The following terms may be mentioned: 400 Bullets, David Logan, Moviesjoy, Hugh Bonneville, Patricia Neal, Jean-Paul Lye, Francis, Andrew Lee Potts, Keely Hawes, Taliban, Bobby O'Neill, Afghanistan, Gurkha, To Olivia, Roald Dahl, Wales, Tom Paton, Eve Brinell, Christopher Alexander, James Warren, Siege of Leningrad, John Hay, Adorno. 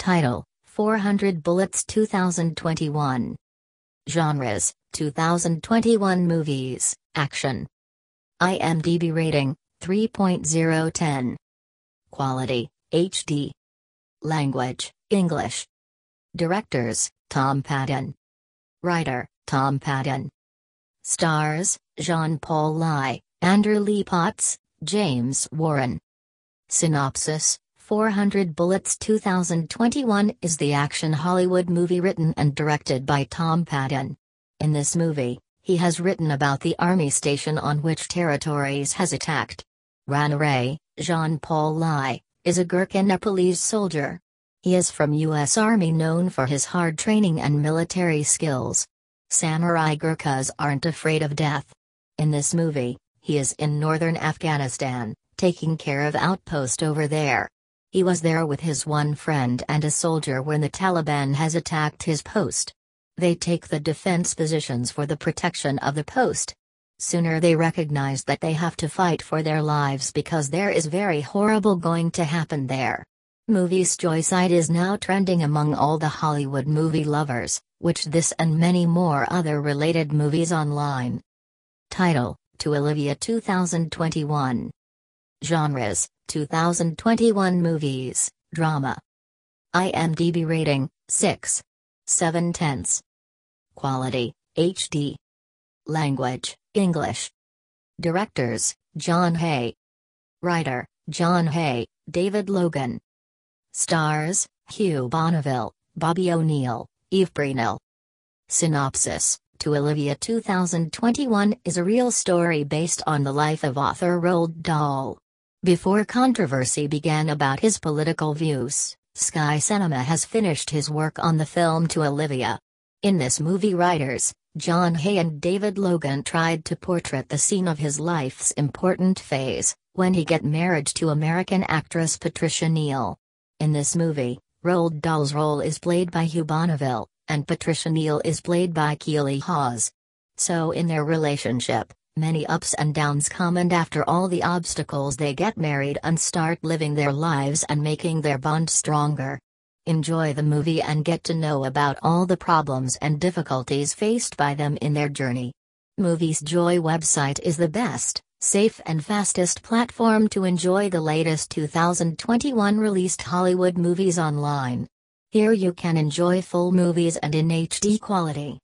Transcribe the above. Title, 400 Bullets 2021. Genres, 2021 Movies, Action. IMDb rating, 3.0/10. Quality, HD. Language, English. Directors, Tom Paton. Writer, Tom Paton. Stars, Jean-Paul Lye, Andrew Lee Potts, James Warren. Synopsis, 400 Bullets 2021 is the action Hollywood movie written and directed by Tom Paton. In this movie, he has written about the army station on which territories has attacked. Ranaray, Jean-Paul Lye, is a Gurkha Nepalese soldier. He is from U.S. Army, known for his hard training and military skills. Samurai Gurkhas aren't afraid of death. In this movie, he is in northern Afghanistan, taking care of outpost over there. He was there with his one friend and a soldier when the Taliban has attacked his post. They take the defense positions for the protection of the post. Sooner they recognize that they have to fight for their lives because there is very horrible going to happen there. Moviesjoy site is now trending among all the Hollywood movie lovers, which this and many more other related movies online. Title, To Olivia 2021. Genres, 2021 Movies, Drama. IMDb rating, 6.7/10. Quality, HD. Language, English. Directors, John Hay. Writer, John Hay, David Logan. Stars, Hugh Bonneville, Bobby O'Neill, Eve Brinell. Synopsis, To Olivia 2021 is a real story based on the life of author Roald Dahl. Before controversy began about his political views, Sky Cinema has finished his work on the film To Olivia. In this movie, writers, John Hay and David Logan, tried to portray the scene of his life's important phase, when he got married to American actress Patricia Neal. In this movie, Roald Dahl's role is played by Hugh Bonneville, and Patricia Neal is played by Keely Hawes. So in their relationship, many ups and downs come, and after all the obstacles they get married and start living their lives and making their bond stronger. Enjoy the movie and get to know about all the problems and difficulties faced by them in their journey. Moviesjoy website is the best, safe and fastest platform to enjoy the latest 2021 released Hollywood movies online. Here you can enjoy full movies and in HD quality.